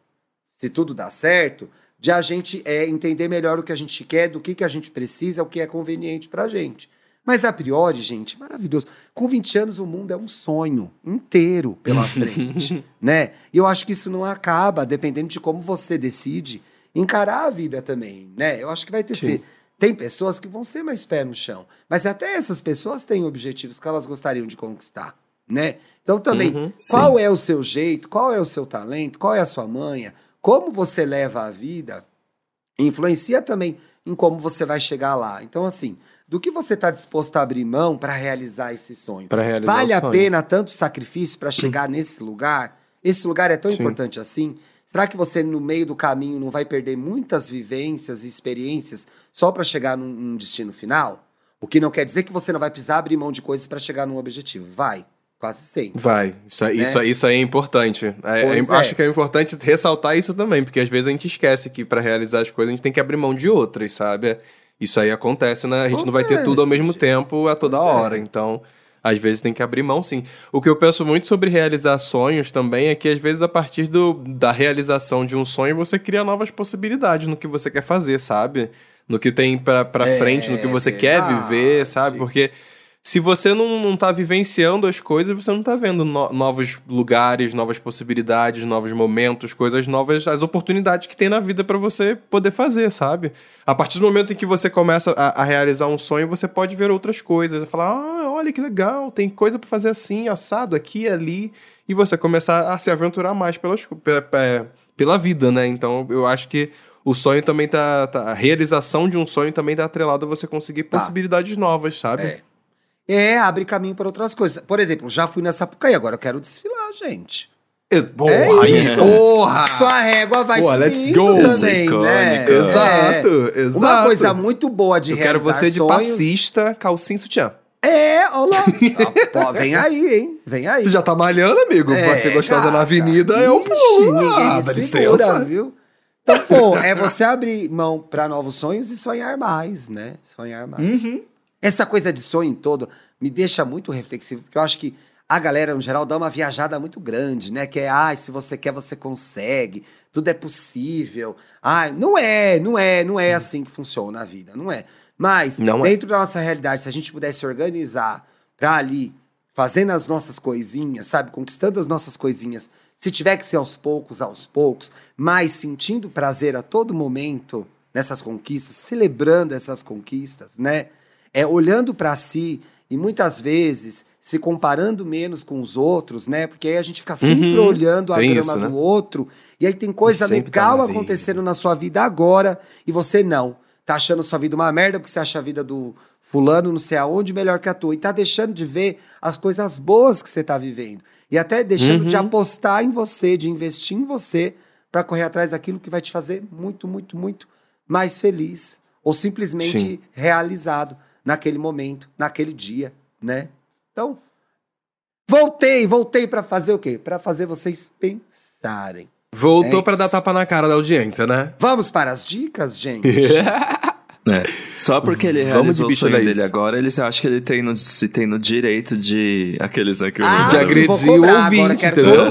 se tudo dá certo, de a gente entender melhor o que a gente quer, do que a gente precisa, o que é conveniente pra gente. Mas, a priori, gente, maravilhoso. Com 20 anos, o mundo é um sonho inteiro pela frente, né? E eu acho que isso não acaba, dependendo de como você decide encarar a vida também, né? Eu acho que vai ter que... Tem pessoas que vão ser mais pé no chão, mas até essas pessoas têm objetivos que elas gostariam de conquistar, né? Então também, qual é o seu jeito, qual é o seu talento, qual é a sua manha, como você leva a vida, influencia também em como você vai chegar lá. Então assim, do que você está disposto a abrir mão para realizar esse sonho? Vale a pena tanto sacrifício para chegar nesse lugar? Esse lugar é tão importante assim? Será que você no meio do caminho não vai perder muitas vivências e experiências só para chegar num destino final? O que não quer dizer que você não vai precisar abrir mão de coisas para chegar num objetivo. Vai. Quase sempre. Vai. Isso aí é importante. Acho que é importante ressaltar isso também, porque às vezes a gente esquece que para realizar as coisas a gente tem que abrir mão de outras, sabe? Isso aí acontece, né? A gente não vai ter tudo ao mesmo tempo a toda hora, então... Às vezes tem que abrir mão, sim. O que eu penso muito sobre realizar sonhos também é que, às vezes, a partir da realização de um sonho, você cria novas possibilidades no que você quer fazer, sabe? No que tem pra frente, no que você quer viver, sabe? Sim. Porque se você não tá vivenciando as coisas, você não tá vendo novos lugares, novas possibilidades, novos momentos, coisas novas, as oportunidades que tem na vida pra você poder fazer, sabe? A partir do momento em que você começa a realizar um sonho, você pode ver outras coisas, falar, olha que legal, tem coisa pra fazer assim, assado aqui e ali, e você começar a se aventurar mais pela vida, né? Então eu acho que o sonho também tá... A realização de um sonho também tá atrelado a você conseguir possibilidades novas, sabe? É, abre caminho para outras coisas. Por exemplo, já fui na Sapucaí, agora eu quero desfilar, gente. Boa, isso. Porra! Sua régua vai subindo também, né? Exato, exato. Uma coisa muito boa de realizar sonhos... Eu quero você de passista, calcinha e sutiã. É, olha lá. Pô, vem aí, hein? Vem aí. Você já tá malhando, amigo? Você gostosa na avenida é um pulo. Ninguém me segura, viu? Então, pô, é você abrir mão pra novos sonhos e sonhar mais, né? Sonhar mais. Uhum. Essa coisa de sonho todo me deixa muito reflexivo, porque eu acho que a galera, no geral, dá uma viajada muito grande, né? Que é, se você quer, você consegue, tudo é possível. Não é assim que funciona a vida, não é. Mas, dentro da nossa realidade, se a gente pudesse se organizar pra ali, fazendo as nossas coisinhas, sabe? Conquistando as nossas coisinhas, se tiver que ser aos poucos, mas sentindo prazer a todo momento nessas conquistas, celebrando essas conquistas, né? Olhando para si e muitas vezes se comparando menos com os outros, né? Porque aí a gente fica sempre olhando a grama do outro. E aí tem coisa legal acontecendo na sua vida agora e você não. Tá achando sua vida uma merda porque você acha a vida do fulano não sei aonde melhor que a tua. E tá deixando de ver as coisas boas que você tá vivendo. E até deixando de apostar em você, de investir em você para correr atrás daquilo que vai te fazer muito, muito, muito mais feliz. Ou simplesmente realizado. Naquele momento, naquele dia, né? Então, voltei pra fazer o quê? Pra fazer vocês pensarem. Voltou pra dar tapa na cara da audiência, né? Vamos para as dicas, gente? Só porque ele realizou o sonho dele agora, ele acha que ele tem no direito de... Aqueles aqui... de agredir o ouvinte, entendeu?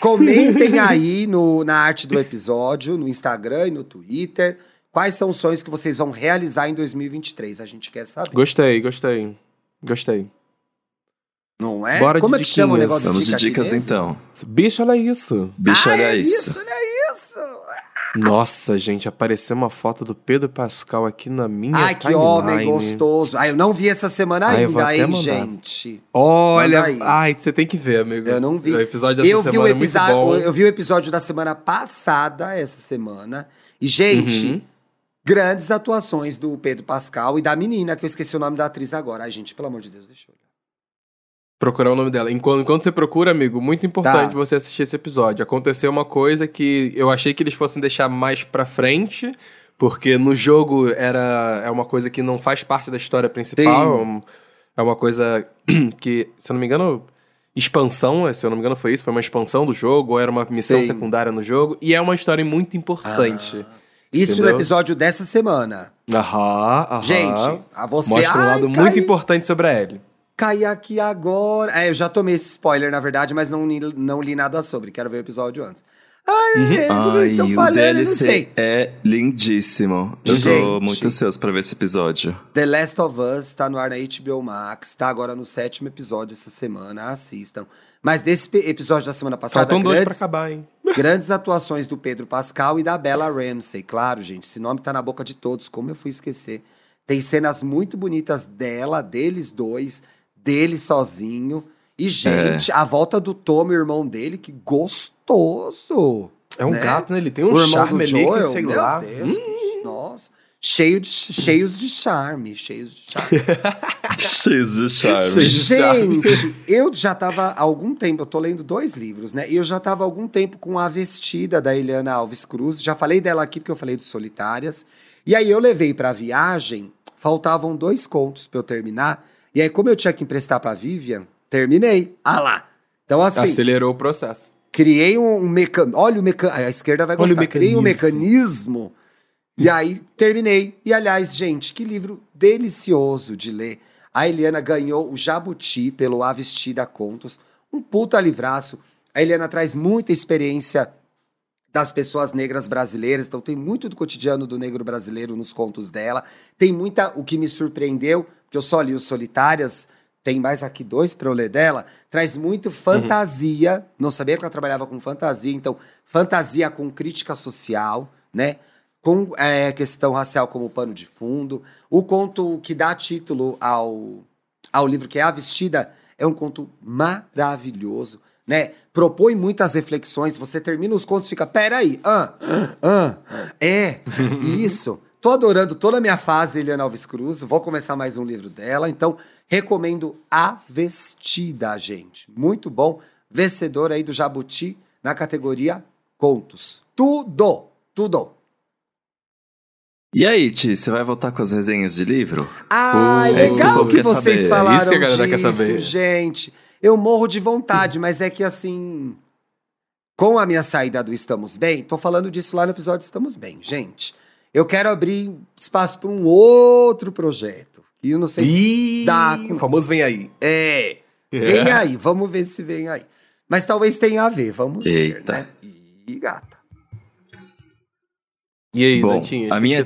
Comentem aí na arte do episódio, no Instagram e no Twitter... Quais são os sonhos que vocês vão realizar em 2023? A gente quer saber. Gostei. Não é? Bora. Como é que chama o negócio? Vamos de dicas, então. Bicho, olha isso. Nossa, gente, apareceu uma foto do Pedro Pascal aqui na minha timeline. Ai, que homem gostoso. Eu não vi essa semana ainda, hein, gente. Olha, você tem que ver, amigo. Eu não vi. O episódio dessa semana é muito bom. Eu vi o episódio da semana passada, essa semana. E, gente... Grandes atuações do Pedro Pascal e da menina, que eu esqueci o nome da atriz agora. Ai, gente, pelo amor de Deus, deixa eu olhar. Procurar o nome dela. Enquanto você procura, amigo, muito importante você assistir esse episódio. Aconteceu uma coisa que eu achei que eles fossem deixar mais pra frente, porque no jogo é uma coisa que não faz parte da história principal. É uma coisa que, se eu não me engano... Expansão, se eu não me engano foi isso, foi uma expansão do jogo, ou era uma missão secundária no jogo, e é uma história muito importante. Isso entendeu? No episódio dessa semana. Gente, a você... Mostra um lado muito importante sobre a Ellie. Cai aqui agora... Eu já tomei esse spoiler, na verdade, mas não li nada sobre, quero ver o episódio antes. O DLC é lindíssimo. Eu tô muito ansioso pra ver esse episódio. The Last of Us tá no ar na HBO Max. Tá agora no 7º episódio essa semana. Assistam. Mas desse episódio da semana passada... Faltam 2 pra acabar, hein? Grandes atuações do Pedro Pascal e da Bella Ramsey. Claro, gente, esse nome tá na boca de todos. Como eu fui esquecer? Tem cenas muito bonitas dela, deles dois, dele sozinho... E, gente, a volta do Tom, o irmão dele, que gostoso! É um gato, né? Ele tem um charme ali, que sei lá. Meu Deus, nossa. Cheios de charme. Gente, eu já tava há algum tempo, eu tô lendo 2 livros, né? E eu já tava há algum tempo com A Vestida, da Eliana Alves Cruz. Já falei dela aqui, porque eu falei de Solitárias. E aí eu levei pra viagem, faltavam 2 contos pra eu terminar. E aí, como eu tinha que emprestar pra Vivian... Terminei. Lá. Então, assim... Acelerou o processo. Criei um mecanismo... Olha o mecanismo... A esquerda vai gostar. Criei um mecanismo. E aí, terminei. E, aliás, gente, que livro delicioso de ler. A Eliana ganhou o Jabuti pelo A Vestida Contos. Um puta livraço. A Eliana traz muita experiência das pessoas negras brasileiras. Então, tem muito do cotidiano do negro brasileiro nos contos dela. Tem muita... O que me surpreendeu, porque eu só li os Solitárias... Tem mais aqui 2 pra eu ler dela. Traz muito fantasia. Não sabia que ela trabalhava com fantasia. Então, fantasia com crítica social, né? Com questão racial como pano de fundo. O conto que dá título ao livro, que é A Vestida, é um conto maravilhoso, né? propõe muitas reflexões, você termina os contos e fica, peraí, isso. Tô adorando toda a minha fase, Eliana Alves Cruz, vou começar mais um livro dela, então recomendo A Vestida, gente. Muito bom, vencedora aí do Jabuti na categoria Contos. Tudo, tudo. E aí, Ti, você vai voltar com as resenhas de livro? Ah, legal que vocês falaram disso, gente. Eu morro de vontade, mas é que assim, com a minha saída do Estamos Bem, tô falando disso lá no episódio Estamos Bem, gente. Eu quero abrir espaço para um outro projeto. E eu não sei se dá com... O famoso vem aí. É, vem aí, vamos ver se vem aí. Mas talvez tenha a ver, vamos ver, né? E gata. E aí, bom, Dantinha, a minha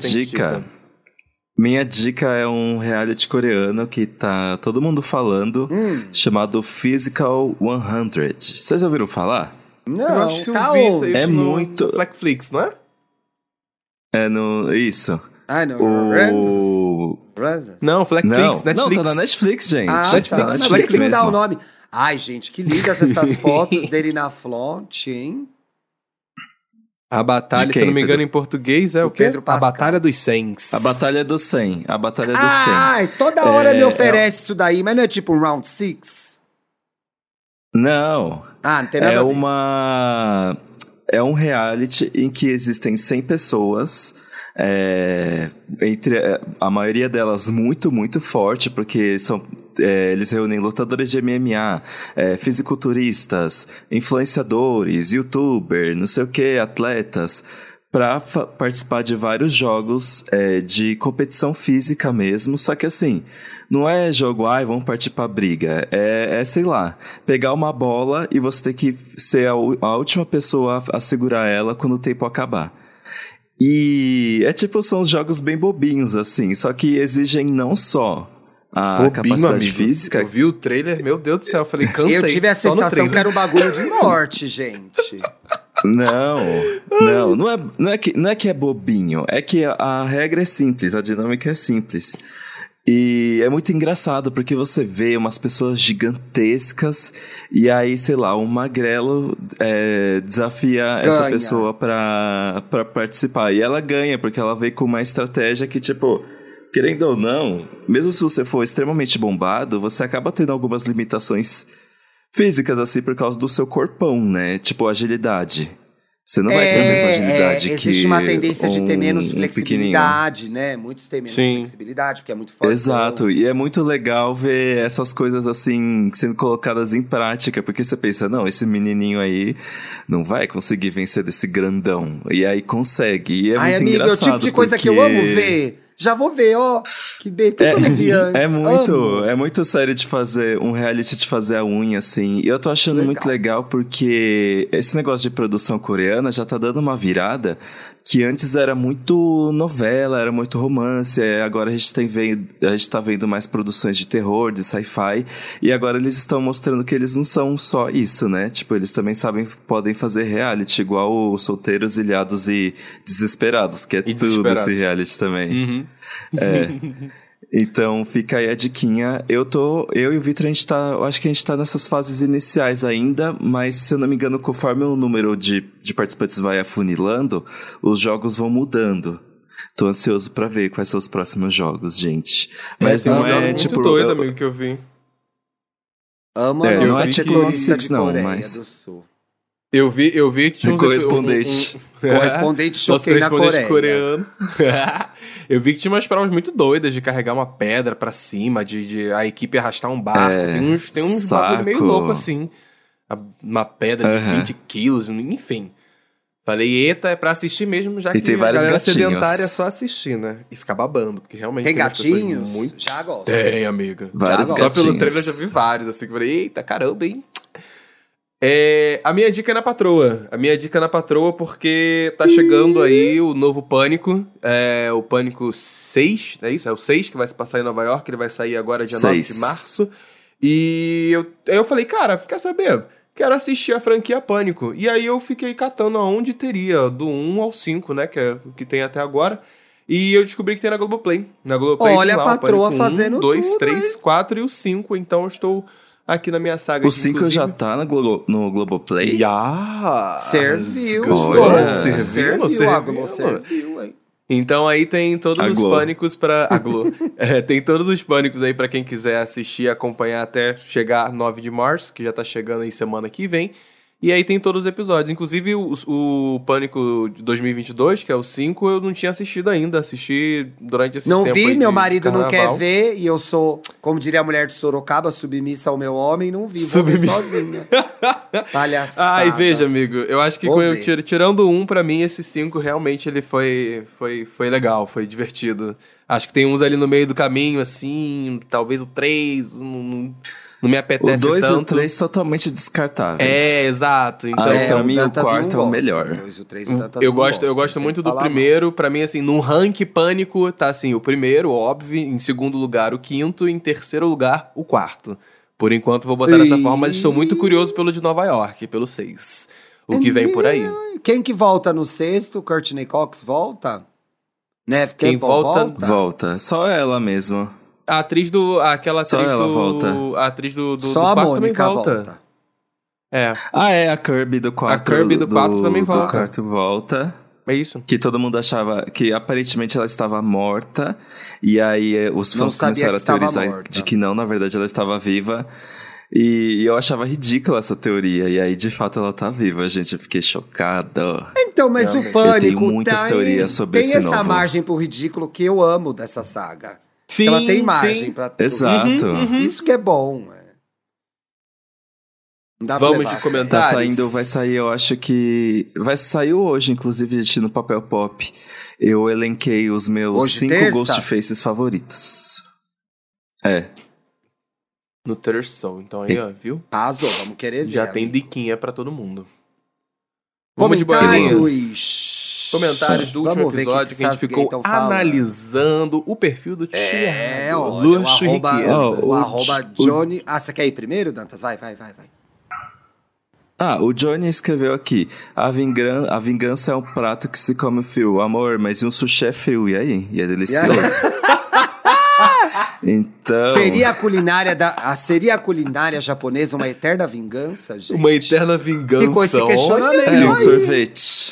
dica é um reality coreano que tá todo mundo falando, chamado Physical 100. Vocês já ouviram falar? Não, eu acho que tá ouvindo. É muito... Netflix, não é? É no... Isso. Ah, não. O... Não, Netflix. Não, tá na Netflix, gente. Ah, Netflix me dá o nome. Ai, gente, que lindas essas fotos dele na fronte, hein? A batalha, se eu não me engano, em português é o quê? Pedro Pascal. A Batalha dos 100. A Batalha dos 100. A Batalha dos 100. Ai, toda hora me oferece isso daí, mas não é tipo um round 6? Não. Ah, não tem nada a ver. É um reality em que existem 100 pessoas, entre a maioria delas muito, muito forte, porque eles reúnem lutadores de MMA, fisiculturistas, influenciadores, youtuber, não sei o que, atletas, para participar de vários jogos de competição física mesmo, só que assim, não é jogo, vamos partir pra briga, sei lá, pegar uma bola e você tem que ser a última pessoa a segurar ela quando o tempo acabar. E são os jogos bem bobinhos, assim, só que exigem não só a capacidade física. Eu vi o trailer, meu Deus do céu, eu falei, cansei. Eu tive a sensação que era um bagulho de morte, gente. Não é que é bobinho, é que a regra é simples, a dinâmica é simples. E é muito engraçado, porque você vê umas pessoas gigantescas e aí, sei lá, um magrelo desafia essa pessoa pra participar. E ela ganha, porque ela vem com uma estratégia que, querendo ou não, mesmo se você for extremamente bombado, você acaba tendo algumas limitações físicas, assim, por causa do seu corpão, né? Agilidade. Você não vai ter a mesma agilidade que existe uma tendência de ter menos flexibilidade, né? Muitos têm menos flexibilidade, porque é muito forte. Exato, e é muito legal ver essas coisas assim sendo colocadas em prática, porque você pensa, não, esse menininho aí não vai conseguir vencer desse grandão. E aí consegue, e é muito engraçado. Ai, amigo, é o tipo de coisa que eu amo ver. Já vou ver, ó. Que bem, que eu vi antes. É muito sério de fazer um reality, de fazer a unha, assim. E eu tô achando muito legal, porque esse negócio de produção coreana já tá dando uma virada que antes era muito novela, era muito romance. Agora a gente tá vendo mais produções de terror, de sci-fi. E agora eles estão mostrando que eles não são só isso, né? Eles também podem fazer reality, igual o Solteiros, Ilhados e Desesperados, que é tudo esse reality também. Uhum. Então fica aí a diquinha. Eu e o Vitor, acho que a gente tá nessas fases iniciais ainda, mas se eu não me engano, conforme o número de participantes vai afunilando, os jogos vão mudando. Tô ansioso pra ver quais são os próximos jogos, gente. Mas não é doido, amigo, que eu vi. Amo a nossa categoria de Coreia do Sul. Eu vi que tinha um correspondente. Correspondente choquei na Coreia. Coreano. Eu vi que tinha umas provas muito doidas de carregar uma pedra pra cima, de a equipe arrastar um barco. Tem uns bagulho meio louco, assim. Uma pedra de 20 quilos, enfim. Falei, eita, é pra assistir mesmo, já que tem vários a galera sedentária é só assistir, né? E ficar babando, porque realmente tem gatinhos? Muito... Já gosto. Tem, amiga. Vários gatinhos. Só pelo trailer eu já vi vários, assim. Falei, eita, caramba, hein? A minha dica é na Patroa. A minha dica é na Patroa porque tá chegando aí o novo Pânico. O Pânico 6, é isso? É o 6 que vai se passar em Nova York. Ele vai sair agora dia 9 de março. E eu falei, cara, quer saber? Quero assistir a franquia Pânico. E aí eu fiquei catando aonde teria, do 1 ao 5, né? Que é o que tem até agora. E eu descobri que tem na Globoplay. Na Globoplay, olha, tem lá, a Patroa o Pânico 1, fazendo 2, tudo, 3, 4 e o 5. Então eu estou aqui na minha saga. O 5 já tá no Globoplay? Já! Serviu! Serviu, hein? Então aí tem todos os pânicos pra... tem todos os pânicos aí pra quem quiser assistir, acompanhar até chegar 9 de março, que já tá chegando aí semana que vem. E aí tem todos os episódios. Inclusive o Pânico de 2022, que é o 5, eu não tinha assistido ainda. Assisti durante esse tempo. Não vi, meu marido carnaval. Não quer ver. E eu sou, como diria a mulher de Sorocaba, submissa ao meu homem. Não vi, vou ver sozinha. Palhaçada. Ai, veja, amigo. Eu acho que tirando um, pra mim, esse 5 realmente ele foi legal, foi divertido. Acho que tem uns ali no meio do caminho, assim. Talvez o 3... Não me apetece tanto. O 2 e o 3 totalmente descartáveis. É, exato. Então, pra mim, o 4 é o melhor. O 2 e o 3 eu gosto muito do primeiro. Pra mim, assim, num ranking pânico, tá assim, o primeiro, óbvio. Em segundo lugar, o quinto. Em terceiro lugar, o quarto. Por enquanto, vou botar dessa forma, mas estou muito curioso pelo de Nova York, pelo 6. O que vem por aí. Quem que volta no sexto? Courtney Cox volta? Né? Quem volta? Volta. Só ela mesma. A atriz do... Aquela atriz a atriz do Só do a Mônica também volta. É. Ah, é. A Kirby do 4. A Kirby do 4 também volta. Do 4 volta. É isso. Que todo mundo achava... Que aparentemente ela estava morta. E aí os fãs começaram a teorizar de que não, na verdade, ela estava viva. E eu achava ridícula essa teoria. E aí, de fato, ela tá viva, gente. Eu fiquei chocada. Então, mas o Pânico... Eu tenho muitas teorias sobre esse novo. Tem essa margem pro ridículo que eu amo dessa saga. Sim, ela tem imagem pra tudo. Exato. Isso que é bom. Vamos de comentários. Vai sair, eu acho que... Saiu hoje, inclusive, gente, no Papel Pop. Eu elenquei os meus 5 Ghostfaces favoritos. É. No terça, então aí, ó, viu? Azul, vamos querer ver. Já tem diquinha pra todo mundo. Vamos de boas. Comentários do último episódio que a gente ficou analisando o perfil do Thiago. É, luxo e riqueza. O arroba Johnny... Ah, você quer ir primeiro, Dantas? Vai. Ah, o Johnny escreveu aqui. A vingança é um prato que se come frio. Amor, mas e um sushi é frio? E aí? E é delicioso. Então... Seria a culinária japonesa uma eterna vingança, gente? Uma eterna vingança. Ficou esse questionamento aí. É um sorvete.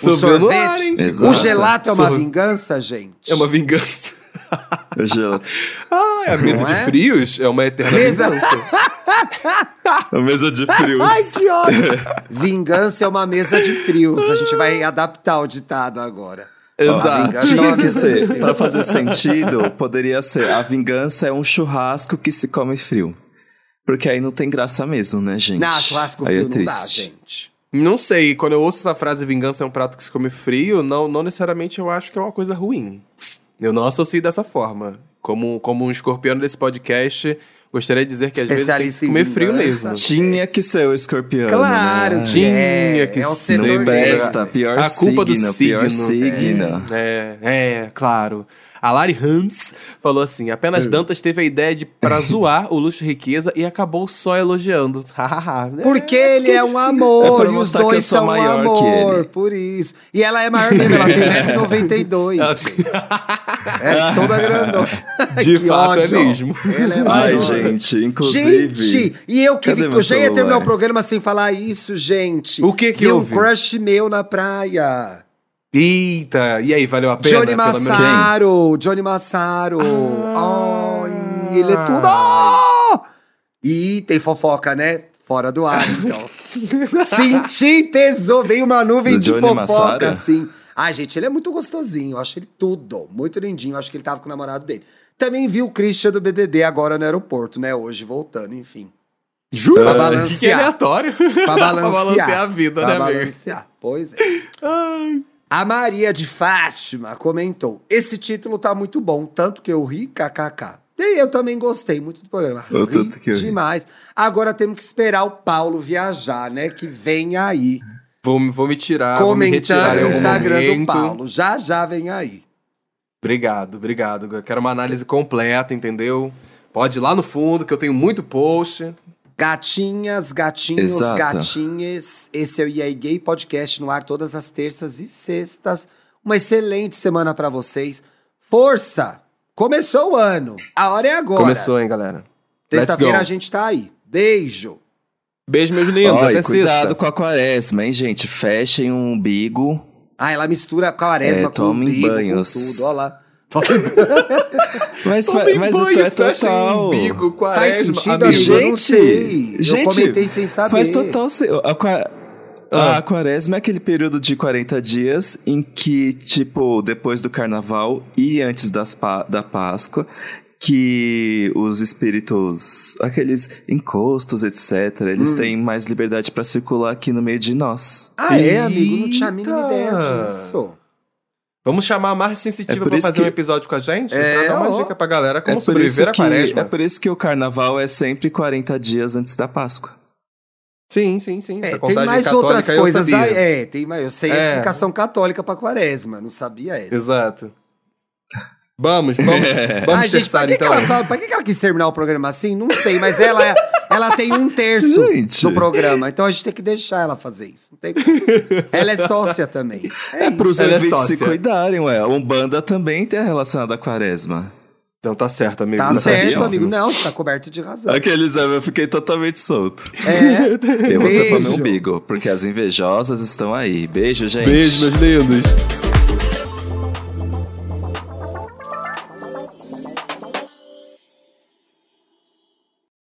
O sorvete, o gelato é uma vingança, gente. É uma vingança. O gelato. Ah, a mesa de frios é uma eterna vingança. A mesa de frios. Ai, que ódio. Vingança é uma mesa de frios. A gente vai adaptar o ditado agora. Exato. Tinha que ser. Pra fazer sentido, poderia ser: a vingança é um churrasco que se come frio. Porque aí não tem graça mesmo, né, gente? Não, churrasco frio não dá, gente. Não sei, quando eu ouço essa frase vingança é um prato que se come frio, não necessariamente eu acho que é uma coisa ruim. Eu não associo dessa forma. Como um escorpião desse podcast, gostaria de dizer que às vezes tem que se comer frio mesmo. Tinha que ser o escorpião. Claro, né? Tinha que ser. Não besta, pior a culpa signo, do pior signo. Claro. A Lari Hans falou assim, apenas Dantas teve a ideia de pra zoar o luxo e riqueza e acabou só elogiando. Porque ele é um amor, e os dois são um amor, por isso. E ela é maior mesmo, ela tem 1,92 m. É toda grandona. De fato, ódio. É mesmo. Ela é maior. Ai, gente, inclusive... Gente, e eu que vi, eu já ia terminar o programa sem falar isso, gente. O que eu vi? Um crush meu na praia. Eita, e aí, valeu a pena? Johnny Massaro. Ai, ele é tudo. Oh! E tem fofoca, né? Fora do ar, então. Senti, pesou, veio uma nuvem do de Johnny fofoca, Massaro? Assim. Ai, gente, ele é muito gostosinho, eu acho ele tudo, muito lindinho, eu acho que ele tava com o namorado dele. Também vi o Christian do BBB agora no aeroporto, né, hoje, voltando, enfim. Jura? Que é aleatório. Pra balancear a vida, né, amigo? Pra balancear, pois é. Ai... A Maria de Fátima comentou, esse título tá muito bom, tanto que eu ri, kkk. E eu também gostei muito do programa, ri demais. Agora temos que esperar o Paulo viajar, né, que vem aí. Vou me tirar, comentando no Instagram do Paulo, já vem aí. Obrigado. Eu quero uma análise completa, entendeu? Pode ir lá no fundo, que eu tenho muito post... Gatinhas, gatinhos, exato. Gatinhas, esse é o IAI Gay Podcast no ar todas as terças e sextas. Uma excelente semana pra vocês. Força! Começou o ano, a hora é agora. Começou, hein, galera? Sexta-feira a gente tá aí. Beijo! Beijo, meus lindos. Até sexta. Cuidado com a quaresma, hein, gente? Fechem o umbigo. Ah, ela mistura a quaresma com o umbigo, banhos. Com tudo. Olha lá. Mas banho, é total. Umbigo, quaresma, faz sentido, amigo, eu não sei. Gente, eu comentei sem saber. Faz total sentido. A quaresma é aquele período de 40 dias em que, tipo, depois do carnaval e antes da Páscoa, que os espíritos, aqueles encostos, etc., eles têm mais liberdade pra circular aqui no meio de nós. Ah, é, amigo? Não tinha a mínima ideia disso. Vamos chamar a Marcia Sensitiva pra fazer um episódio com a gente? Pra dar uma dica pra galera como sobreviver à quaresma. É por isso que o carnaval é sempre 40 dias antes da Páscoa. Sim. É, tem mais outras coisas aí. Eu sei a explicação católica pra quaresma, não sabia essa. Exato. Vamos terçar, então. Pra que ela quis terminar o programa assim? Não sei, mas ela tem um terço do programa. Então a gente tem que deixar ela fazer isso. Não tem... Ela é sócia também. É pros ouvintes se cuidarem, ué. A Umbanda também tem relacionada à quaresma. Então tá certo, amigo. Tá certo, amigo. Não, você tá coberto de razão. Aquele exame eu fiquei totalmente solto. Eu vou tapar meu umbigo, porque as invejosas estão aí. Beijo, gente. Beijo, meus lindos.